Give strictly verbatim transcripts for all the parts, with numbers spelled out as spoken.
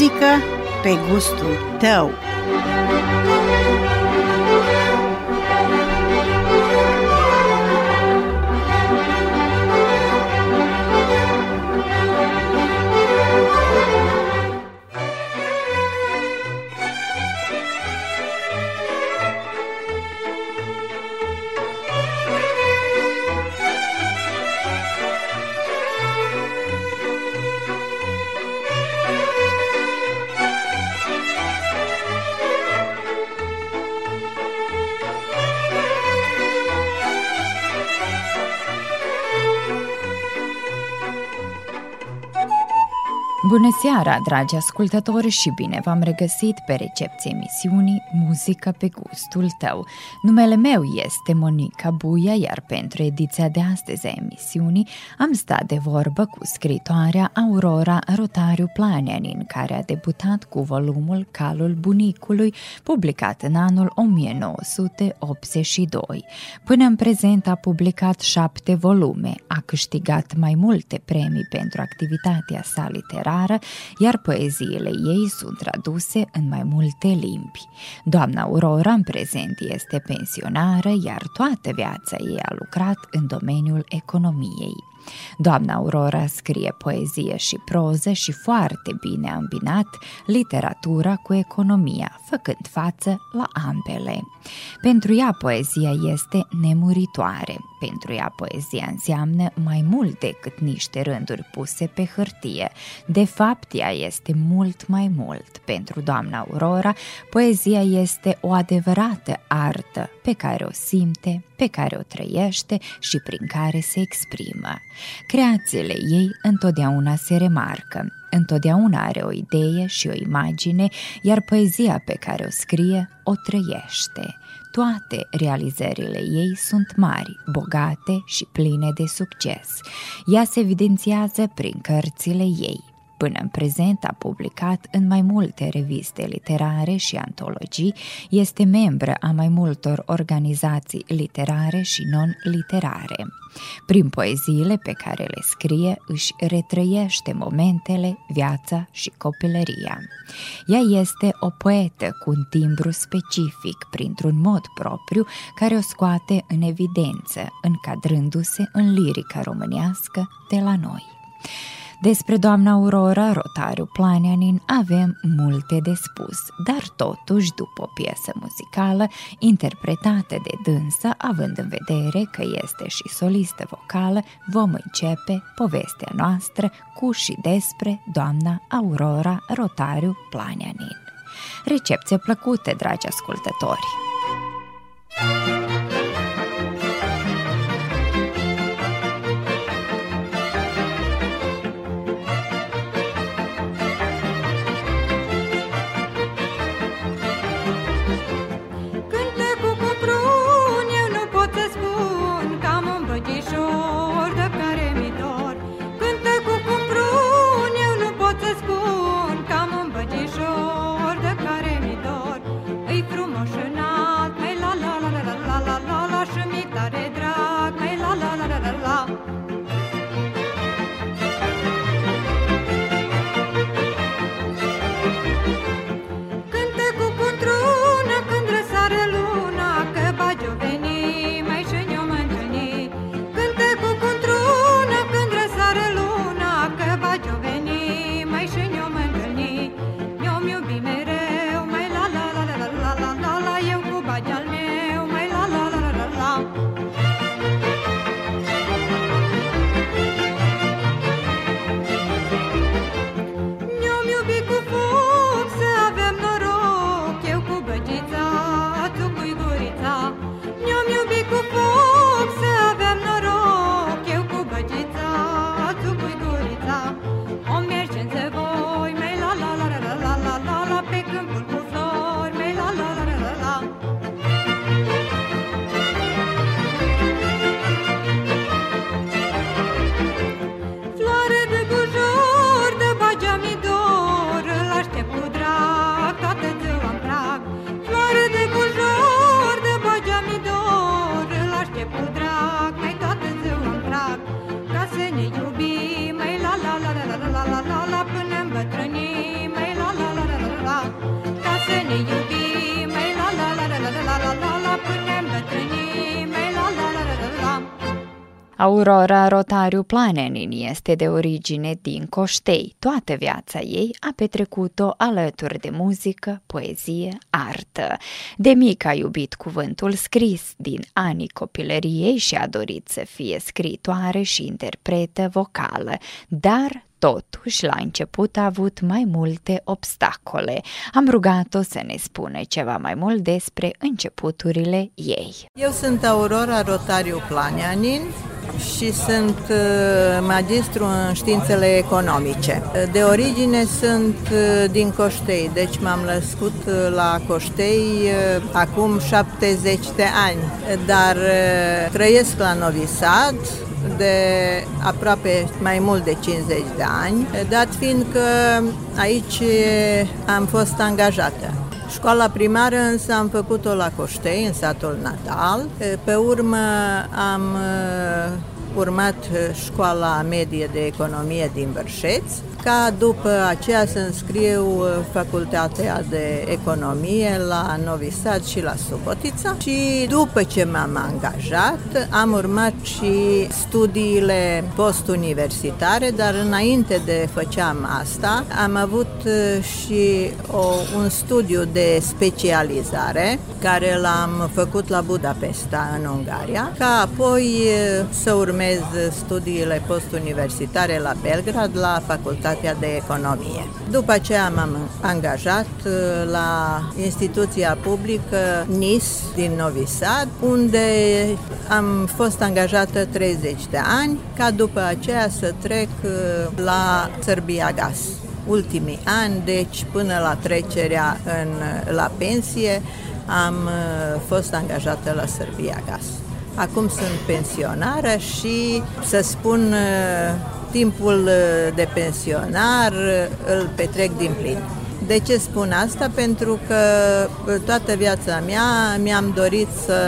muzică pe gustul tău. Bună seara, dragi ascultători, și bine v-am regăsit pe recepția emisiunii Muzica pe gustul tău. Numele meu este Monica Buia, iar pentru ediția de astăzi a emisiunii am stat de vorbă cu scriitoarea Aurora Rotariu Plănianin, care a debutat cu volumul Calul bunicului, publicat în anul o mie nouă sute optzeci și doi. Până în prezent a publicat șapte volume, a câștigat mai multe premii pentru activitatea sa literară, iar poeziile ei sunt traduse în mai multe limbi. Doamna Aurora în prezent este pensionară, iar toată viața ei a lucrat în domeniul economiei. Doamna Aurora scrie poezie și proză și foarte bine a îmbinat literatura cu economia, făcând față la ambele. Pentru ea poezia este nemuritoare, pentru ea poezia înseamnă mai mult decât niște rânduri puse pe hârtie. De fapt, ea este mult mai mult. Pentru doamna Aurora, poezia este o adevărată artă pe care o simte, pe care o trăiește și prin care se exprimă. Creațiile ei întotdeauna se remarcă, întotdeauna are o idee și o imagine, iar poezia pe care o scrie o trăiește. Toate realizările ei sunt mari, bogate și pline de succes. Ea se evidențiază prin cărțile ei. Până în prezent a publicat în mai multe reviste literare și antologii, este membră a mai multor organizații literare și non-literare. Prin poeziile pe care le scrie își retrăiește momentele, viața și copilăria. Ea este o poetă cu un timbru specific, printr-un mod propriu care o scoate în evidență, încadrându-se în lirica românească de la noi. Despre doamna Aurora Rotariu Plănianin avem multe de spus, dar totuși după o piesă muzicală interpretată de dânsă, având în vedere că este și solistă vocală, vom începe povestea noastră cu și despre doamna Aurora Rotariu Plănianin. Recepție plăcută, dragi ascultători! La la la la la Aurora Rotariu Plănianin este de origine din Coștei. Toată viața ei a petrecut-o alături de muzică, poezie, artă. De mic a iubit cuvântul scris. Din anii copilăriei și-a dorit să fie scriitoare și interpretă vocală, dar totuși, la început a avut mai multe obstacole. Am rugat-o să ne spune ceva mai mult despre începuturile ei. Eu sunt Aurora Rotariu Plănianin și sunt magistru în științele economice. De origine sunt din Coștei, deci m-am născut la Coștei acum șaptezeci de ani, dar trăiesc la Novi Sad de aproape mai mult de cincizeci de ani, dat fiind că aici am fost angajată. Școala primară însă am făcut-o la Coștei, în satul natal. Pe urmă am urmat școala medie de economie din Vârșeț, ca după aceea să înscriu facultatea de economie la Novi Sad și la Subotica. Și după ce m-am angajat, am urmat și studiile postuniversitare, dar înainte de făceam asta, am avut și o, un studiu de specializare, care l-am făcut la Budapesta, în Ungaria, ca apoi să urmez studiile postuniversitare la Belgrad, la Facultatea de Economie. După aceea m-am angajat la instituția publică N I S din Novi Sad, unde am fost angajată treizeci de ani, ca după aceea să trec la Serbia Gas. Ultimii ani, deci până la trecerea în, la pensie, am fost angajată la Serbia Gas. Acum sunt pensionară și, să spun, timpul de pensionar îl petrec din plin. De ce spun asta? Pentru că toată viața mea mi-am dorit să,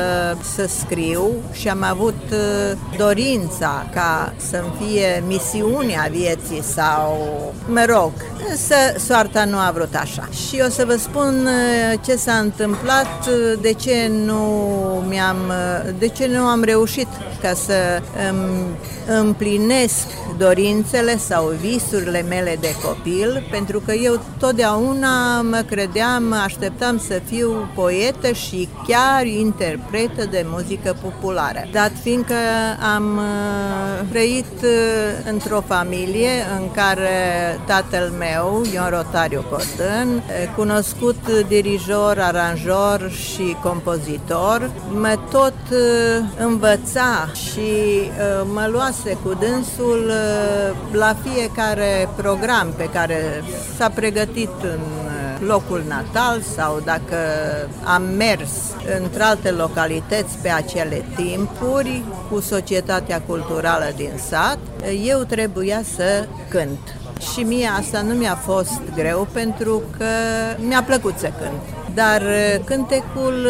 să scriu și am avut dorința ca să-mi fie misiunea vieții sau, mă rog, însă soarta nu a vrut așa. Și o să vă spun ce s-a întâmplat, de ce nu, mi-am, de ce nu am reușit ca să împlinesc dorințele sau visurile mele de copil, pentru că eu totdeauna Una mă credeam, mă așteptam să fiu poetă și chiar interpretă de muzică populară. Dat fiindcă am trăit într-o familie în care tatăl meu, Ion Rotariu Cotân, cunoscut dirijor, aranjor și compozitor, mă tot învăța și mă luase cu dânsul la fiecare program pe care s-a pregătit în locul natal sau dacă am mers într-alte localități pe acele timpuri cu societatea culturală din sat, eu trebuia să cânt. Și mie asta nu mi-a fost greu pentru că mi-a plăcut să cânt. Dar cântecul,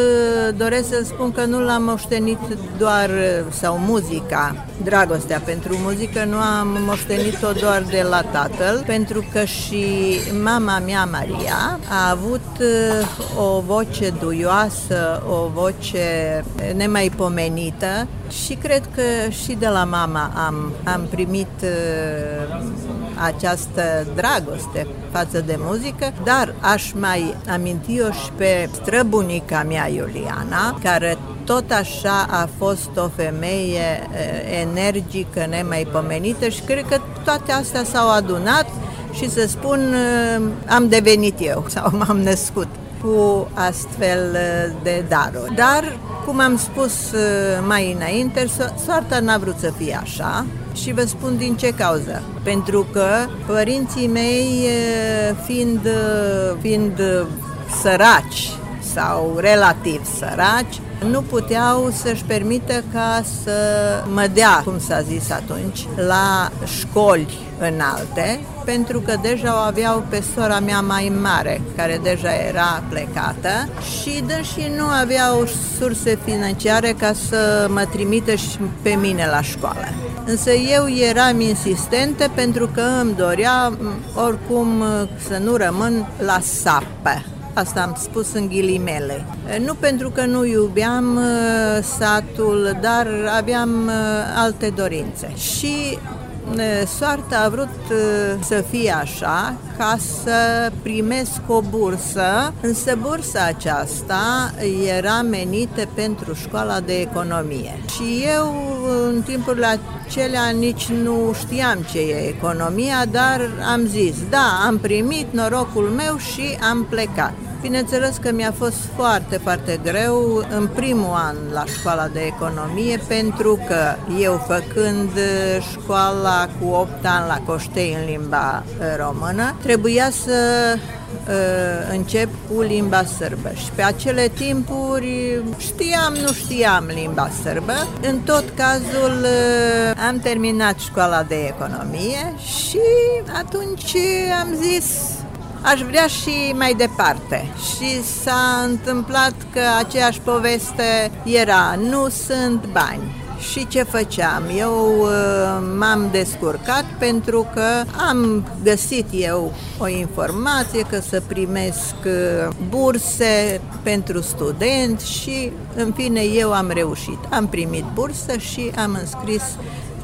doresc să spun că nu l-am moștenit doar, sau muzica, dragostea pentru muzică, nu am moștenit-o doar de la tatăl, pentru că și mama mea, Maria, a avut o voce duioasă, o voce nemaipomenită și cred că și de la mama am, am primit această dragoste față de muzică, dar aș mai aminti eu și pe străbunica mea, Iuliana, care tot așa a fost o femeie energică, nemaipomenită și cred că toate astea s-au adunat și, să spun, am devenit eu sau m-am născut cu astfel de daruri. Dar, cum am spus mai înainte, soarta n-a vrut să fie așa și vă spun din ce cauză. Pentru că părinții mei, fiind, fiind săraci sau relativ săraci, nu puteau să-și permită ca să mă dea, cum s-a zis atunci, la școli înalte, pentru că deja aveau pe sora mea mai mare, care deja era plecată și deși nu aveau surse financiare ca să mă trimită și pe mine la școală. Însă eu eram insistentă pentru că îmi doream oricum să nu rămân la sapă. Asta am spus în ghilimele. Nu pentru că nu iubeam satul, dar aveam alte dorințe. Și soarta a vrut să fie așa, ca să primesc o bursă, însă bursa aceasta era menită pentru școala de economie. Și eu, în timpul acelea, nici nu știam ce e economia, dar am zis, da, am primit norocul meu și am plecat. Bineînțeles că mi-a fost foarte, foarte greu în primul an la școala de economie, pentru că eu, făcând școala cu opt ani la Coștei în limba română, trebuia să uh, încep cu limba sârbă. Și pe acele timpuri știam, nu știam limba sârbă. În tot cazul uh, am terminat școala de economie și atunci am zis, aș vrea și mai departe. Și s-a întâmplat că aceeași poveste era, nu sunt bani. Și ce făceam? Eu m-am descurcat pentru că am găsit eu o informație că să primesc burse pentru studenți și, în fine, eu am reușit. Am primit bursă și am înscris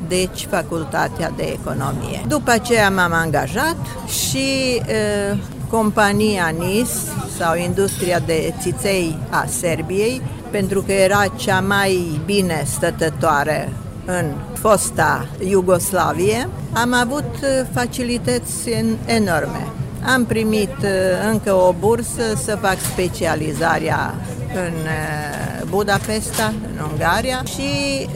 deci facultatea de economie. După aceea m-am angajat și uh, compania N I S sau industria de țiței a Serbiei, pentru că era cea mai bine stătătoare în fosta Iugoslavie, am avut facilități enorme. Am primit uh, încă o bursă să fac specializarea în Budapesta, în Ungaria, și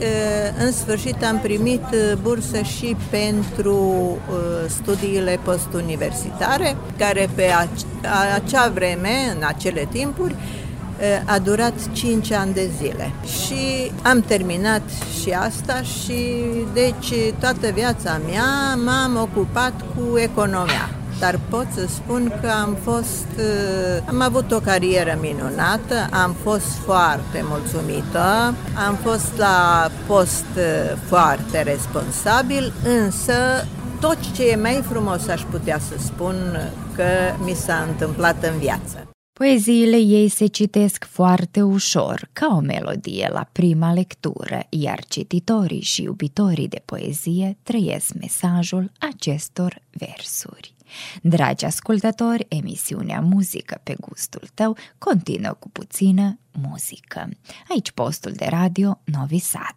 în sfârșit am primit bursă și pentru studiile postuniversitare, care pe acea vreme, în acele timpuri, a durat cinci ani de zile. Și am terminat și asta și deci toată viața mea m-am ocupat cu economia. Dar pot să spun că am fost, am avut o carieră minunată, am fost foarte mulțumită, am fost la post foarte responsabil, însă tot ce e mai frumos aș putea să spun că mi s-a întâmplat în viață. Poeziile ei se citesc foarte ușor, ca o melodie la prima lectură, iar cititorii și iubitorii de poezie trăiesc mesajul acestor versuri. Dragi ascultători, emisiunea Muzică pe gustul tău continuă cu puțină muzică. Aici postul de radio Novi Sad.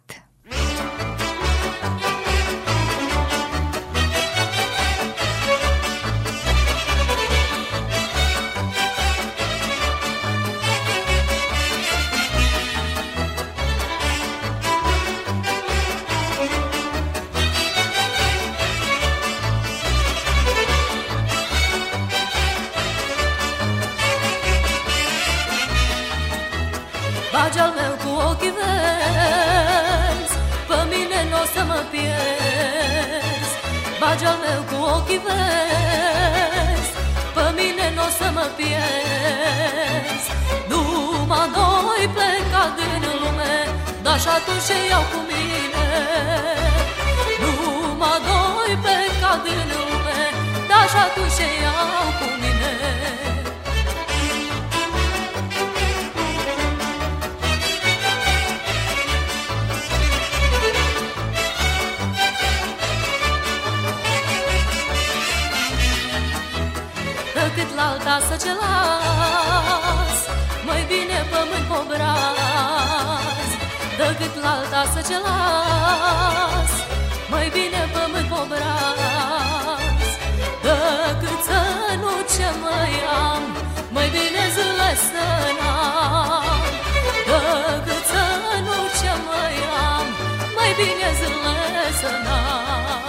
Bagi-al meu cu ochii verzi, pe mine n-o să mă pierzi. Bagi-al meu cu ochii verzi, pe mine n-o să mă pierzi. Numai noi pleca din lume, dar și atunci și iau cu mine. Numai noi pleca din lume, dar și atunci și iau cu mine. Cât la alta să ce las, mai bine pământ pe obraz. Decât la alta să ce las, mai bine pământ pe obraz. Decât să nu ce mai am, mai bine zile să n-am. Decât să nu ce mai am, mai bine zile să n-am.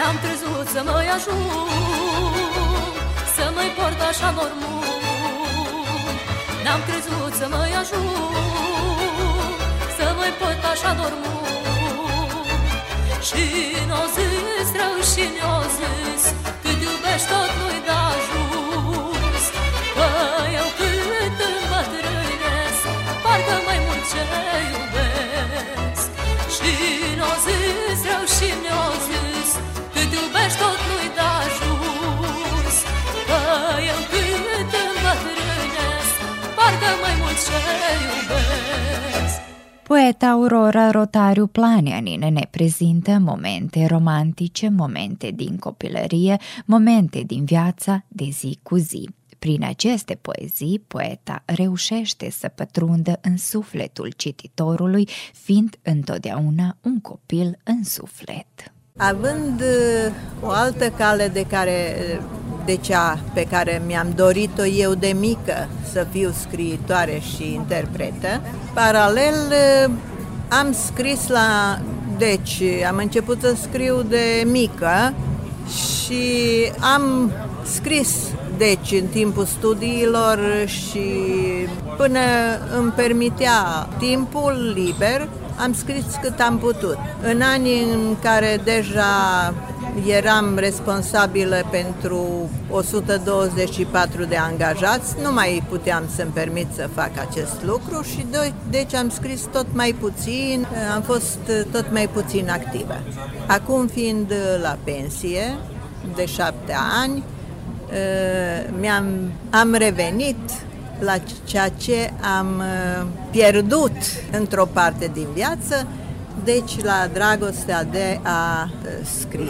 N-am crezut să mă-i ajung, să mă-i port așa mormânt. N-am crezut să mă-i ajung, să mă-i port așa mormânt. Și n-o zis rău și n-o zis, cât iubești tot nu-i de ajuns. Că eu cât îmbătrâne, Poeta Aurora Rotariu Plănianin ne prezintă momente romantice, momente din copilărie, momente din viața de zi cu zi. Prin aceste poezii, poeta reușește să pătrundă în sufletul cititorului, fiind întotdeauna un copil în suflet. Având o altă cale de care, de cea pe care mi-am dorit-o eu de mică, să fiu scriitoare și interpretă, paralel am scris la... Deci, am început să scriu de mică și am scris, deci, în timpul studiilor și până îmi permitea timpul liber, am scris cât am putut. În anii în care deja eram responsabilă pentru o sută douăzeci și patru de angajați, nu mai puteam să-mi permit să fac acest lucru și de- deci am scris tot mai puțin, am fost tot mai puțin activă. Acum, fiind la pensie de șapte ani, mi-am, am revenit la ceea ce am pierdut într-o parte din viață, deci la dragostea de a scrie.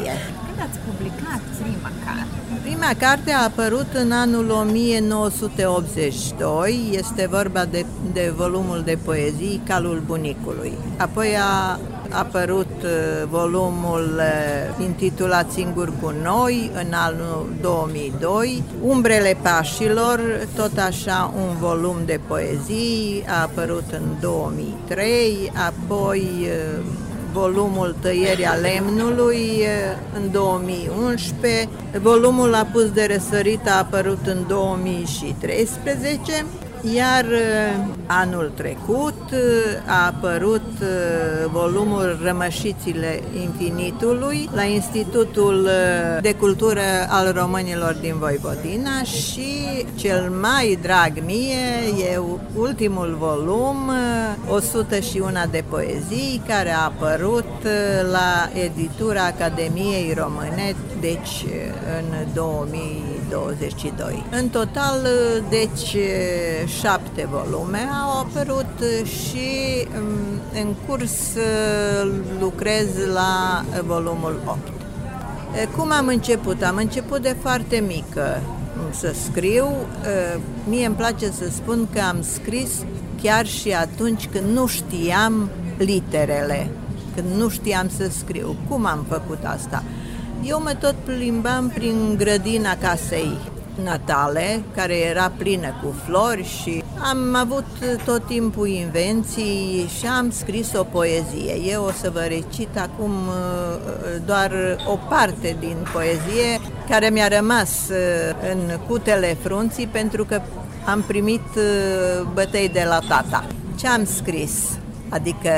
Când ați publicat prima carte? Prima carte a apărut în anul o mie nouă sute optzeci și doi, este vorba de, de volumul de poezii Calul bunicului. Apoi a apărut volumul intitulat Singur cu noi în anul două mii doi, Umbrele Pașilor, tot așa un volum de poezii, a apărut în două mii trei, apoi volumul Tăierea lemnului în două mii unsprezece, volumul Apus de răsărit a apărut în două mii treisprezece, iar anul trecut a apărut volumul Rămășițile Infinitului la Institutul de Cultură al Românilor din Voivodina și cel mai drag mie e ultimul volum, o sută și unu de poezii, care a apărut la editura Academiei Române, deci în două mii douăzeci și doi. În total, deci, șapte volume au apărut și în curs lucrez la volumul opt. Cum am început? Am început de foarte mică să scriu. Mie îmi place să spun că am scris chiar și atunci când nu știam literele, când nu știam să scriu. Cum am făcut asta? Eu mă tot plimbam prin grădina casei natale, care era plină cu flori și am avut tot timpul invenții și am scris o poezie. Eu o să vă recit acum doar o parte din poezie care mi-a rămas în cutele frunții pentru că am primit bătăi de la tata. Ce am scris? Adică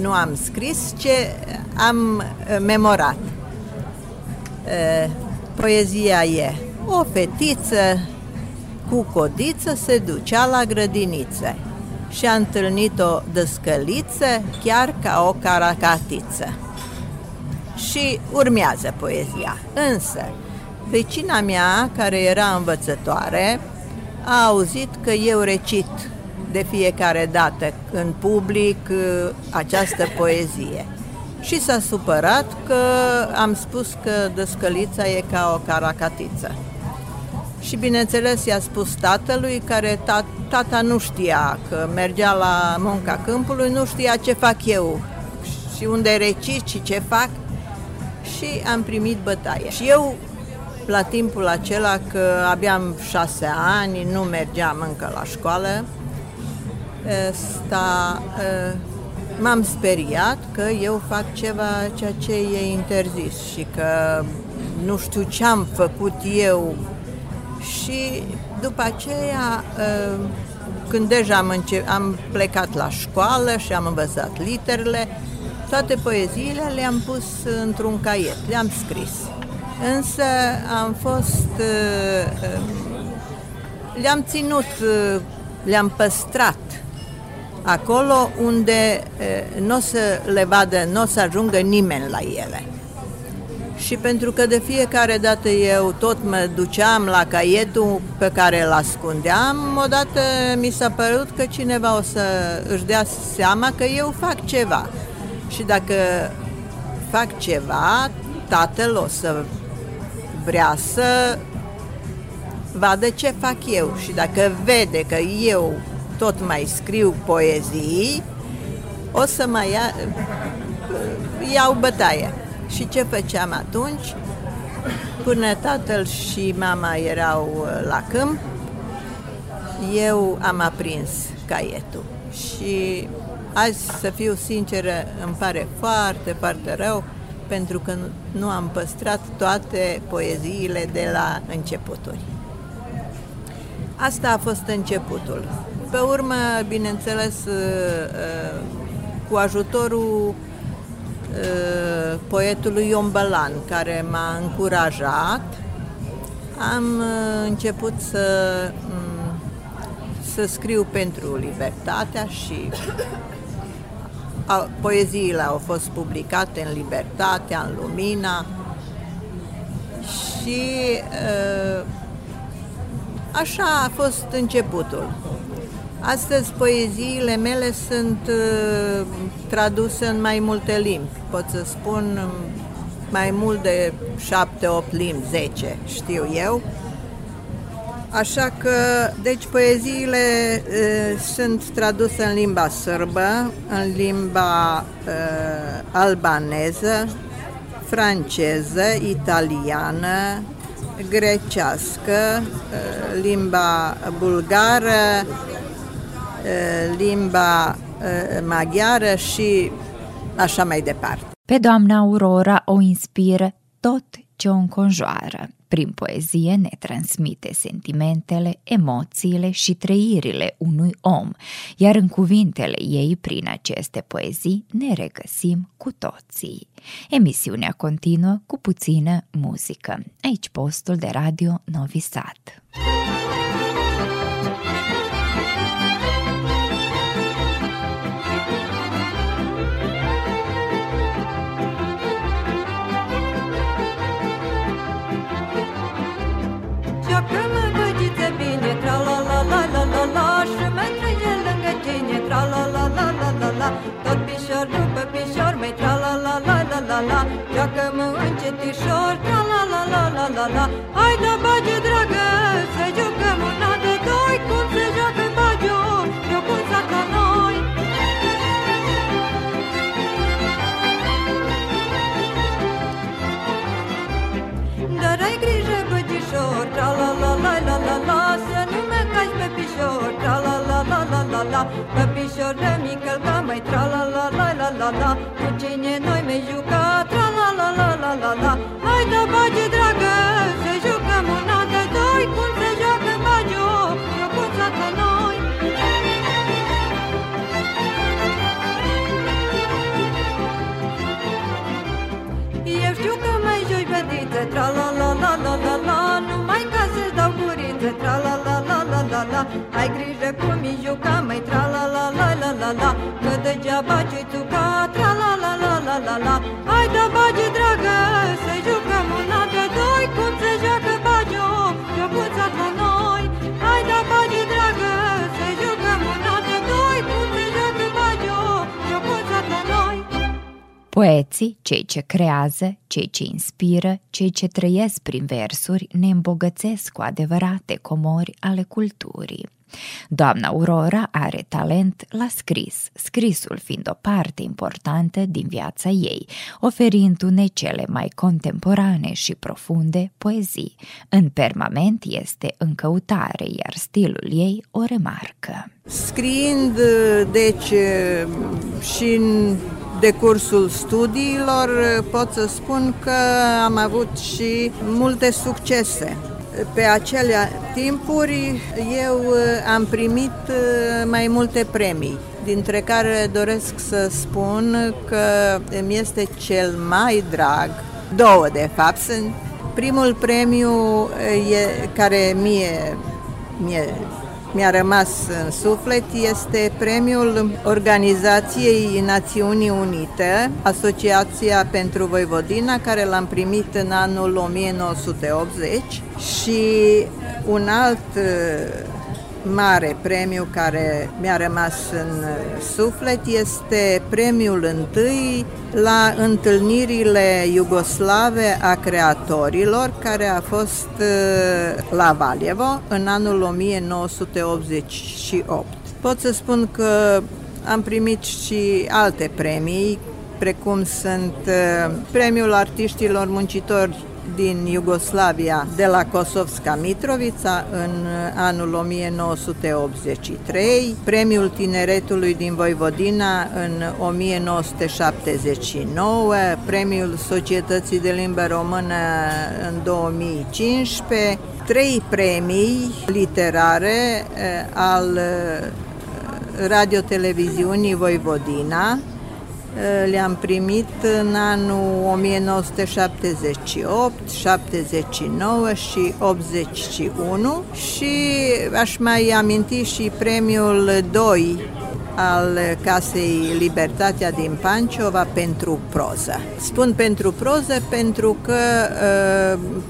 nu am scris, ce am memorat. Poezia e: o fetiță cu codiță se ducea la grădiniță și a întâlnit o dăscăliță chiar ca o caracatiță. Și urmează poezia. Însă, vecina mea, care era învățătoare, a auzit că eu recit de fiecare dată în public această poezie. Și s-a supărat că am spus că dăscălița e ca o caracatiță. Și bineînțeles i-a spus tatălui, care ta, tata nu știa, că mergea la munca câmpului, nu știa ce fac eu și unde recit și ce fac, și am primit bătaie. Și eu, la timpul acela, că aveam șase ani, nu mergeam încă la școală, sta... m-am speriat că eu fac ceva ceea ce e interzis și că nu știu ce am făcut eu. Și după aceea, când deja am, înce- am plecat la școală și am învățat literele, toate poeziile le-am pus într-un caiet, le-am scris. Însă am fost... le-am ținut, le-am păstrat acolo unde nu o să le vadă, nu o să ajungă nimeni la ele. și pentru că de fiecare dată eu tot mă duceam la caietul pe care îl ascundeam, odată mi s-a părut că cineva o să își dea seama că eu fac ceva. Și dacă fac ceva, tatăl o să vrea să vadă ce fac eu. Și dacă vede că eu tot mai scriu poezii, o să mai ia, iau bătaie. Și ce făceam atunci? Până tatăl și mama erau la câmp, eu am aprins caietul. Și azi, să fiu sinceră, îmi pare foarte, foarte rău, pentru că nu am păstrat toate poeziile de la începuturi. Asta a fost începutul. Pe urmă, bineînțeles, cu ajutorul poetului Ion Bălan, care m-a încurajat, am început să, să scriu pentru Libertatea și poeziile au fost publicate în Libertatea, în Lumina și așa a fost începutul. Astăzi poeziile mele sunt uh, traduse în mai multe limbi, pot să spun mai mult de șapte opt limbi, zece, știu eu. Așa că, deci, poeziile uh, sunt traduse în limba sârbă, în limba uh, albaneză, franceză, italiană, grecească, uh, limba bulgară, limba maghiară și așa mai departe. Pe doamna Aurora o inspiră tot ce o înconjoară. Prin poezie ne transmite sentimentele, emoțiile și trăirile unui om, iar în cuvintele ei, prin aceste poezii, ne regăsim cu toții. Emisiunea continuă cu puțină muzică. Aici postul de radio Novi Sad. Tot pișor după pișor, mai tra-la-la-la-la-la-la. Joacă-mă încetișor, tra-la-la-la-la-la. Hai da, bagi, dragă, să jucăm una de doi. Cum se joacă bagiul, eu cum s-a ca noi. Dar ai grijă, băgișor, tra-la-la-la-la-la. Să nu mă cași pe pișor, tra-la-la-la-la-la-la. Pe pișor de mică-l ca mai tra-la-la-la-la-la-la. Cu cine noi mai juca, tra-la-la-la-la-la-la. Hai da, bagi, dragă, să jucăm una de doi. Cum se joacă bagiul, eu cum s-a ca noi. Eu știu că mai joci bădiță, tra-la-la-la-la-la-la. Numai ca să-ți dau guriță, tra-la-la-la-la-la-la. Ai grijă cum-i juca, mai tra-la-la-la-la-la-la. Că degeaba ce-i tuca, tra-la-la-la-la-la-la. Hai da, bagi, dragă, să jucăm una de doi. Cum se joacă bagiul, jocuța cu noi. Hai da, bagi, dragă, să jucăm una de doi. Cum se joacă bagiul, jocuța cu noi. Poeții, cei ce creează, cei ce inspiră, cei ce trăiesc prin versuri, ne îmbogățesc cu adevărate comori ale culturii. Doamna Aurora are talent la scris, scrisul fiind o parte importantă din viața ei, oferindu-ne cele mai contemporane și profunde poezii. În permanent este în căutare, iar stilul ei o remarcă. Scriind, deci, și în decursul studiilor, pot să spun că am avut și multe succese. Pe acelea timpuri eu am primit mai multe premii, dintre care doresc să spun că îmi este cel mai drag, două de fapt sunt. Primul premiu e, care mie, mie mi-a rămas în suflet este premiul Organizației Națiunii Unite, Asociația pentru Voivodina, care l-am primit în anul o mie nouă sute optzeci, și un alt mare premiu care mi-a rămas în suflet este premiul întâi la întâlnirile iugoslave a creatorilor, care a fost la Valjevo în anul o mie nouă sute optzeci și opt. Pot să spun că am primit și alte premii, precum sunt premiul artiștilor muncitori din Iugoslavia de la Kosovska Mitrovitza în anul o mie nouă sute optzeci și trei, premiul tineretului din Voivodina în o mie nouă sute șaptezeci și nouă, premiul Societății de Limbă Română în două mii cincisprezece, trei premii literare al Radioteleviziunii Voivodina. Le-am primit în anul o mie nouă sute șaptezeci și opt, șaptezeci și nouă și optzeci și unu, și aș mai aminti și premiul doi al casei Libertatea din Pancevo pentru proză. Spun pentru proză pentru că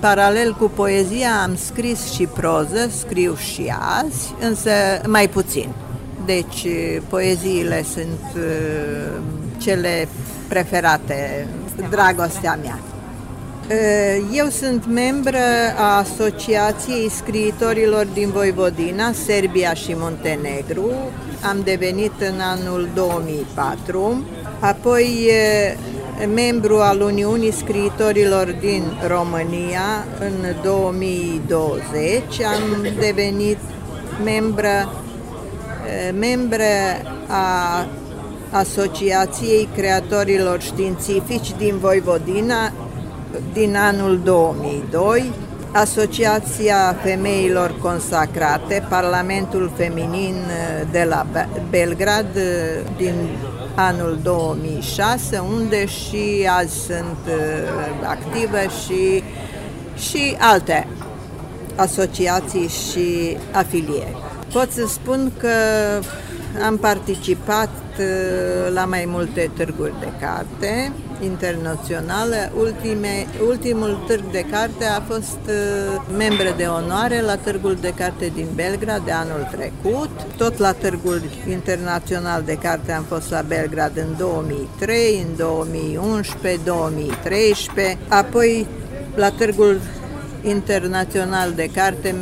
paralel cu poezia am scris și proză, scriu și azi, însă mai puțin. Deci poeziile sunt cele preferate, dragostea mea. Eu sunt membră a Asociației Scriitorilor din Voivodina, Serbia și Muntenegru. Am devenit în anul două mii patru, apoi membru al Uniunii Scriitorilor din România în două mii douăzeci. Am devenit membră, membră a Asociației Creatorilor Științifici din Voivodina din anul două mii doi, Asociația Femeilor Consacrate, Parlamentul Feminin de la Belgrad din anul două mii șase, unde și azi sunt activă, și, și alte asociații și afilieri. Pot să spun că am participat la mai multe târguri de carte internaționale. Ultime, ultimul târg de carte a fost membră de onoare la târgul de carte din Belgrad de anul trecut. Tot la târgul internațional de carte am fost la Belgrad în două mii trei, în două mii unsprezece, două mii treisprezece, apoi la târgul internațional de carte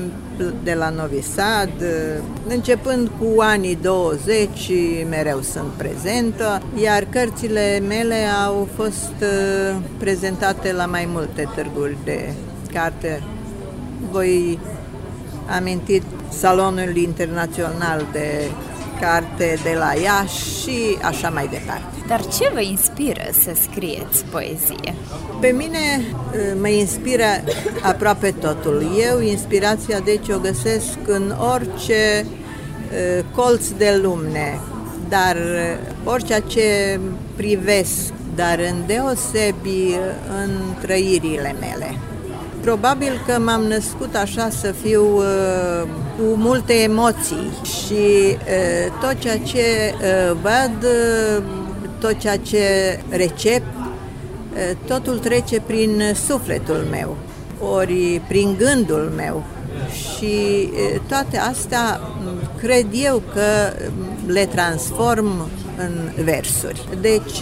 de la Novi Sad. Începând cu anii douăzeci, mereu sunt prezentă, iar cărțile mele au fost prezentate la mai multe târguri de carte. Voi aminti Salonul Internațional de Carte de la Iași și așa mai departe. Dar ce vă inspiră să scrieți poezie? Pe mine mă inspiră aproape totul. Eu inspirația deci o găsesc în orice colț de lume, dar orice ce privesc, dar îndeosebi în trăirile mele. Probabil că m-am născut așa să fiu uh, cu multe emoții și uh, tot ceea ce uh, văd, uh, tot ceea ce recep, uh, totul trece prin sufletul meu, ori prin gândul meu, și uh, toate astea cred eu că le transform în versuri. Deci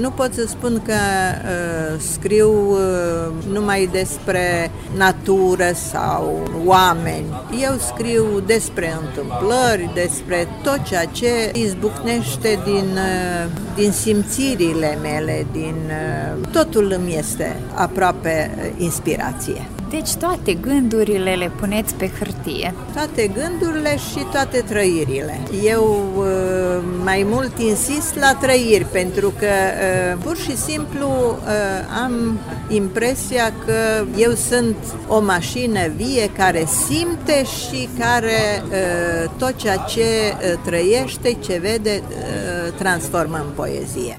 nu pot să spun că uh, scriu uh, numai despre natură sau oameni. Eu scriu despre întâmplări, despre tot ceea ce izbucnește din, uh, din simțirile mele, din uh, totul îmi este aproape inspirație. Deci toate gândurile le puneți pe hârtie. Toate gândurile și toate trăirile. Eu mai mult insist la trăiri, pentru că pur și simplu am impresia că eu sunt o mașină vie care simte și care tot ceea ce trăiește, ce vede, transformă în poezie.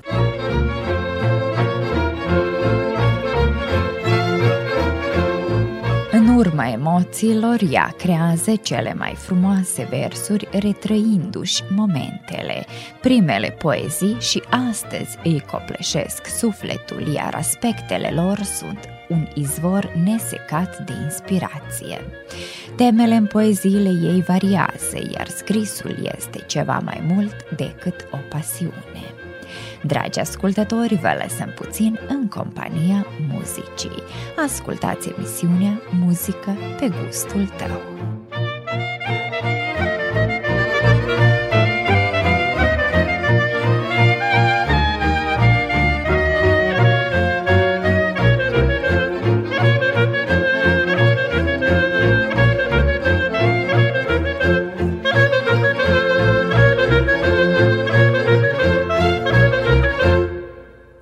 În urma emoțiilor, ea creează cele mai frumoase versuri, retrăindu-și momentele. Primele poezii și astăzi îi copleșesc sufletul, iar aspectele lor sunt un izvor nesecat de inspirație. Temele în poeziile ei variază, iar scrisul este ceva mai mult decât o pasiune. Dragi ascultători, vă lăsăm puțin în compania muzicii. Ascultați emisiunea Muzică pe gustul tău.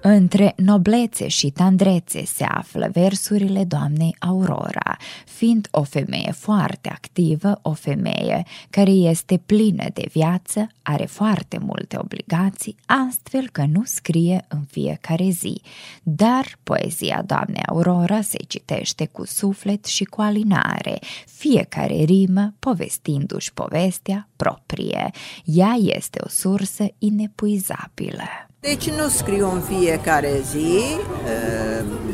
Între noblețe și tandrețe se află versurile doamnei Aurora, fiind o femeie foarte activă, o femeie care este plină de viață, are foarte multe obligații, astfel că nu scrie în fiecare zi. Dar poezia doamnei Aurora se citește cu suflet și cu alinare, fiecare rimă povestindu-și povestea proprie. Ea este o sursă inepuizabilă. Deci nu scriu în fiecare zi,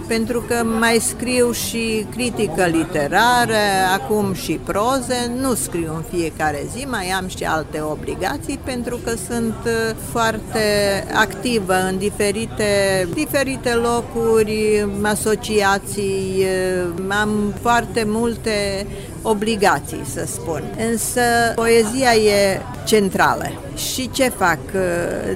pentru că mai scriu și critică literară, acum și proze, nu scriu în fiecare zi, mai am și alte obligații, pentru că sunt foarte activă în diferite, diferite locuri, asociații, am foarte multe obligații, să spun. Însă poezia e centrală. Și ce fac?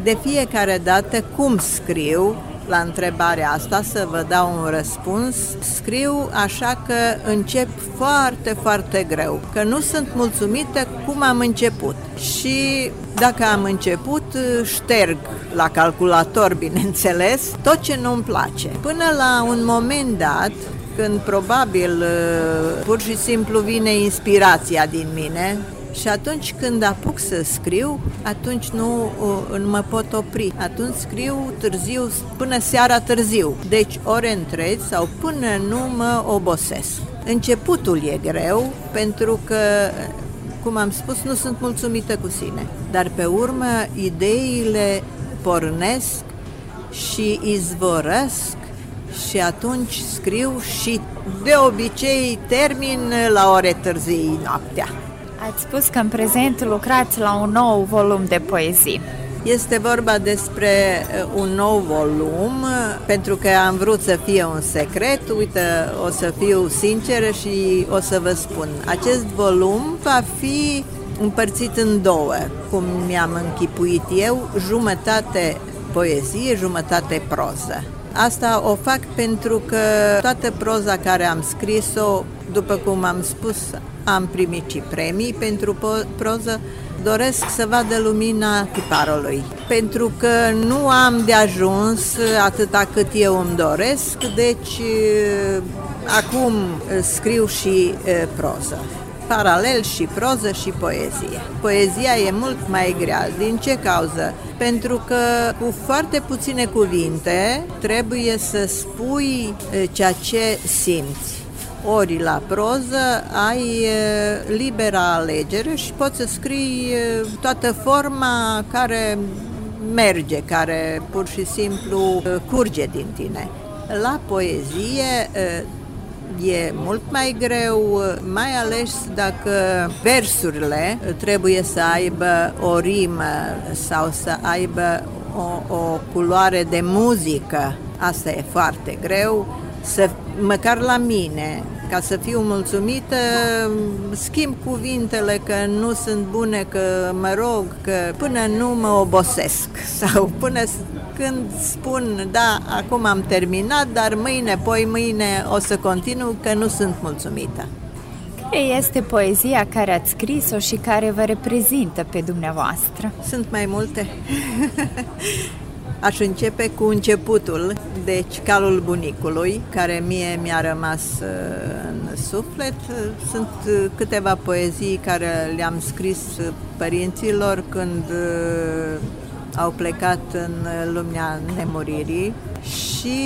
De fiecare dată, cum scriu? La întrebarea asta să vă dau un răspuns. Scriu așa că încep foarte, foarte greu, că nu sunt mulțumită cum am început. Și dacă am început, șterg la calculator, bineînțeles, tot ce nu-mi place. Până la un moment dat, când probabil pur și simplu vine inspirația din mine și atunci când apuc să scriu, atunci nu, nu mă pot opri. Atunci scriu târziu, până seara târziu, deci ore întregi sau până nu mă obosesc. Începutul e greu pentru că, cum am spus, nu sunt mulțumită cu sine. Dar pe urmă ideile pornesc și izvorăsc. Și atunci scriu și de obicei termin la ore târzii noaptea. Ați spus că în prezent lucrați la un nou volum de poezii. Este vorba despre un nou volum, pentru că am vrut să fie un secret. Uite, o să fiu sinceră și o să vă spun. Acest volum va fi împărțit în două, cum mi-am închipuit eu, jumătate poezie, jumătate proză. Asta o fac pentru că toată proza care am scris-o, după cum am spus, am primit și premii pentru proză, doresc să vadă lumina tiparului. Pentru că nu am de ajuns atâta cât eu îmi doresc, deci acum scriu și proză. Paralel și proză și poezie. Poezia e mult mai grea. Din ce cauză? Pentru că cu foarte puține cuvinte trebuie să spui ceea ce simți. Ori la proză ai libera alegere și poți să scrii toată forma care merge, care pur și simplu curge din tine. La poezie e mult mai greu, mai ales dacă versurile trebuie să aibă o rimă sau să aibă o, o culoare de muzică. Asta e foarte greu, să, măcar la mine, ca să fiu mulțumită, schimb cuvintele că nu sunt bune, că mă rog, că până nu mă obosesc sau până când spun, da, acum am terminat, dar mâine, poi mâine o să continu, că nu sunt mulțumită. Care este poezia care ați scris-o și care vă reprezintă pe dumneavoastră? Sunt mai multe. Aș începe cu începutul, deci Calul bunicului, care mie mi-a rămas în suflet. Sunt câteva poezii care le-am scris părinților când au plecat în lumea nemuririi și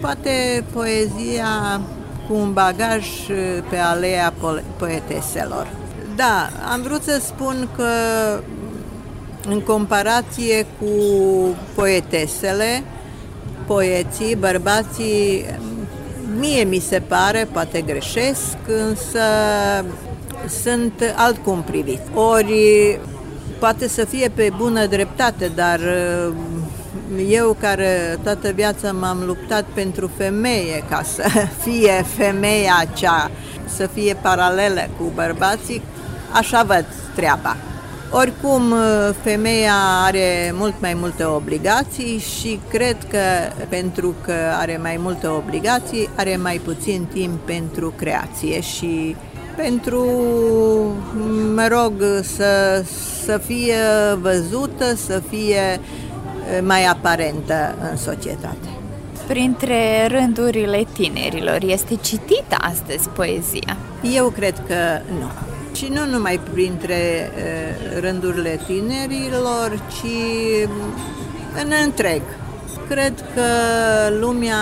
poate poezia cu un bagaj pe alea poeteselor. Da, am vrut să spun că în comparație cu poetesele, poeții, bărbații, mie mi se pare, poate greșesc, însă sunt altcum priviți. Ori poate să fie pe bună dreptate, dar eu care toată viața m-am luptat pentru femeie, ca să fie femeia acea, să fie paralele cu bărbații, așa văd treaba. Oricum, femeia are mult mai multe obligații și cred că pentru că are mai multe obligații, are mai puțin timp pentru creație și pentru, mă rog, să, să fie văzută, să fie mai aparentă în societate. Printre rândurile tinerilor este citită astăzi poezia? Eu cred că nu. Și nu numai printre rândurile tinerilor, ci în întreg. Cred că lumea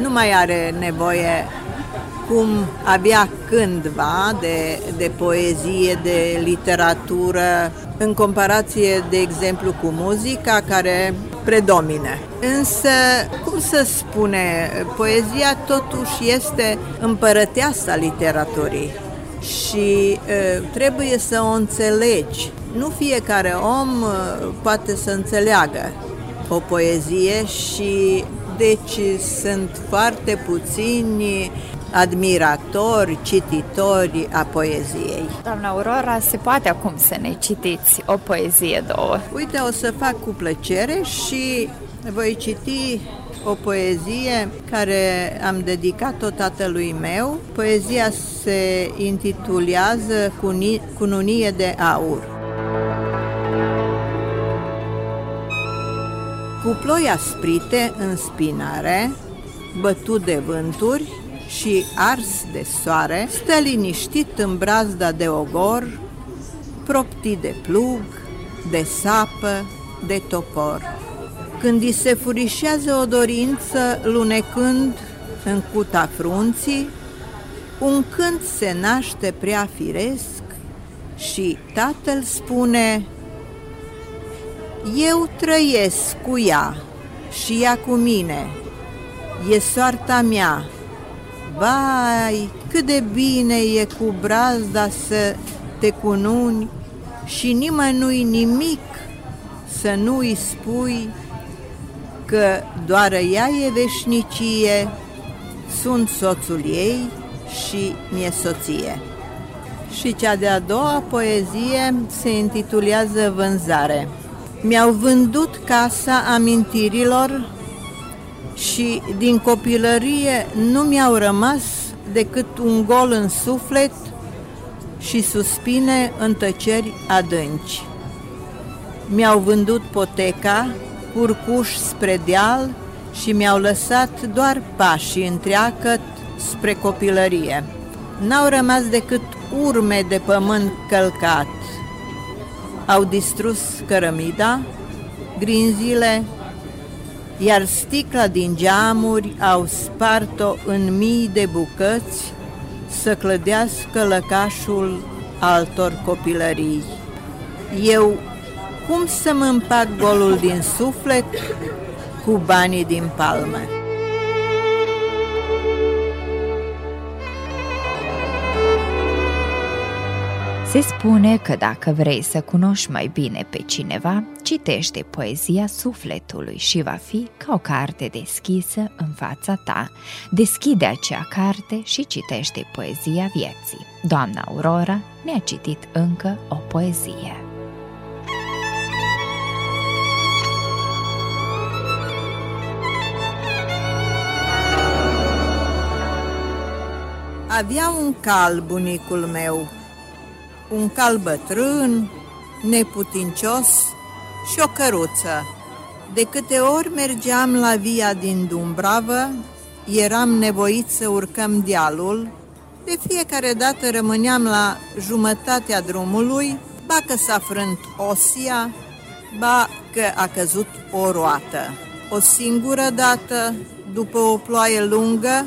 nu mai are nevoie, cum abia cândva, de, de poezie, de literatură, în comparație, de exemplu, cu muzica, care predomine. Însă, cum să spune, poezia totuși este împărăteasa literaturii și uh, trebuie să o înțelegi. Nu fiecare om uh, poate să înțeleagă o poezie și deci sunt foarte puțini admiratori, cititori a poeziei. Doamna Aurora, se poate acum să ne citiți o poezie, două? Uite, o să fac cu plăcere și voi citi o poezie care am dedicat-o tatălui meu. Poezia se intitulează Cununie de aur. Cu ploi asprite în spinare, bătut de vânturi și ars de soare, stă liniștit în brazda de ogor, proptit de plug, de sapă, de topor. Când i se furișează o dorință, lunecând în cuta frunții, un cânt se naște prea firesc și tatăl spune: eu trăiesc cu ea și ea cu mine, e soarta mea. Vai, cât de bine e cu brazda să te cununi și nimănui nimic să nu-i spui, că doar ea e veșnicie, sunt soțul ei și mi-e soție. Și cea de-a doua poezie se intitulează Vânzare. Mi-au vândut casa amintirilor și din copilărie nu mi-au rămas decât un gol în suflet și suspine în tăceri adânci. Mi-au vândut poteca, curcuși spre deal și mi-au lăsat doar pașii întreagăt spre copilărie. N-au rămas decât urme de pământ călcat. Au distrus cărămida, grinzile, iar sticla din geamuri au spart-o în mii de bucăți să clădească lăcașul altor copilării. Eu cum să-mi împac golul din suflet cu banii din palmă? Se spune că dacă vrei să cunoști mai bine pe cineva, citește poezia sufletului și va fi ca o carte deschisă în fața ta. Deschide acea carte și citește poezia vieții. Doamna Aurora ne-a citit încă o poezie. Avea un cal bunicul meu, un cal bătrân, neputincios și o căruță. De câte ori mergeam la via din Dumbravă, eram nevoit să urcăm dealul. De fiecare dată rămâneam la jumătatea drumului, ba că s-a frânt osia, ba că a căzut o roată. O singură dată, după o ploaie lungă,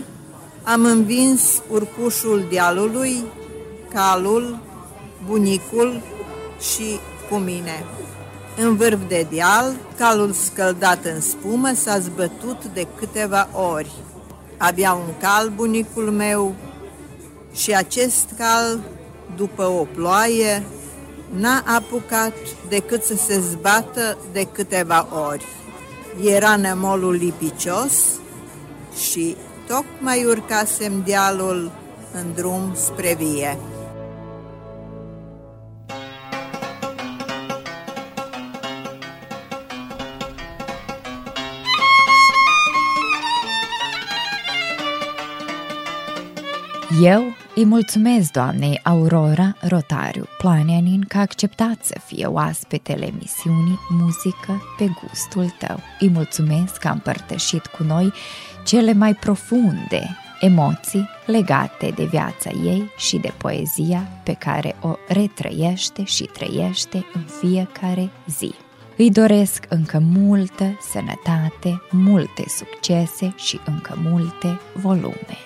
Am învins urcușul dealului, calul, bunicul și cu mine. În vârf de deal, calul scăldat în spumă s-a zbătut de câteva ori. Avea un cal bunicul meu și acest cal, după o ploaie, n-a apucat decât să se zbată de câteva ori. Era nămolul lipicios și tocmai urcasem dealul în drum spre vie. Eu îi mulțumesc doamnei Aurora Rotariu Plănianin că a acceptat să fie oaspetele emisiunii Muzică pe gustul tău. Îi mulțumesc că a împărtășit cu noi cele mai profunde emoții legate de viața ei și de poezia pe care o retrăiește și trăiește în fiecare zi. Îi doresc încă multă sănătate, multe succese și încă multe volume.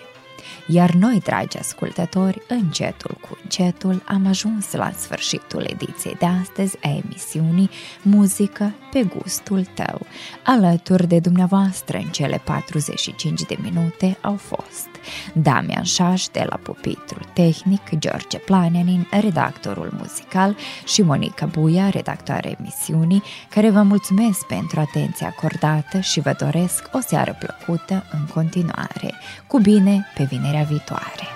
Iar noi, dragi ascultători, încetul cu încetul am ajuns la sfârșitul ediției de astăzi a emisiunii Muzică pe gustul tău. Alături de dumneavoastră în cele patruzeci și cinci de minute au fost Damian Șaș de la pupitrul tehnic, George Planenin, redactorul muzical, și Monica Buia, redactoarea emisiunii, care vă mulțumesc pentru atenția acordată și vă doresc o seară plăcută în continuare. Cu bine, pe vinerea viitoare!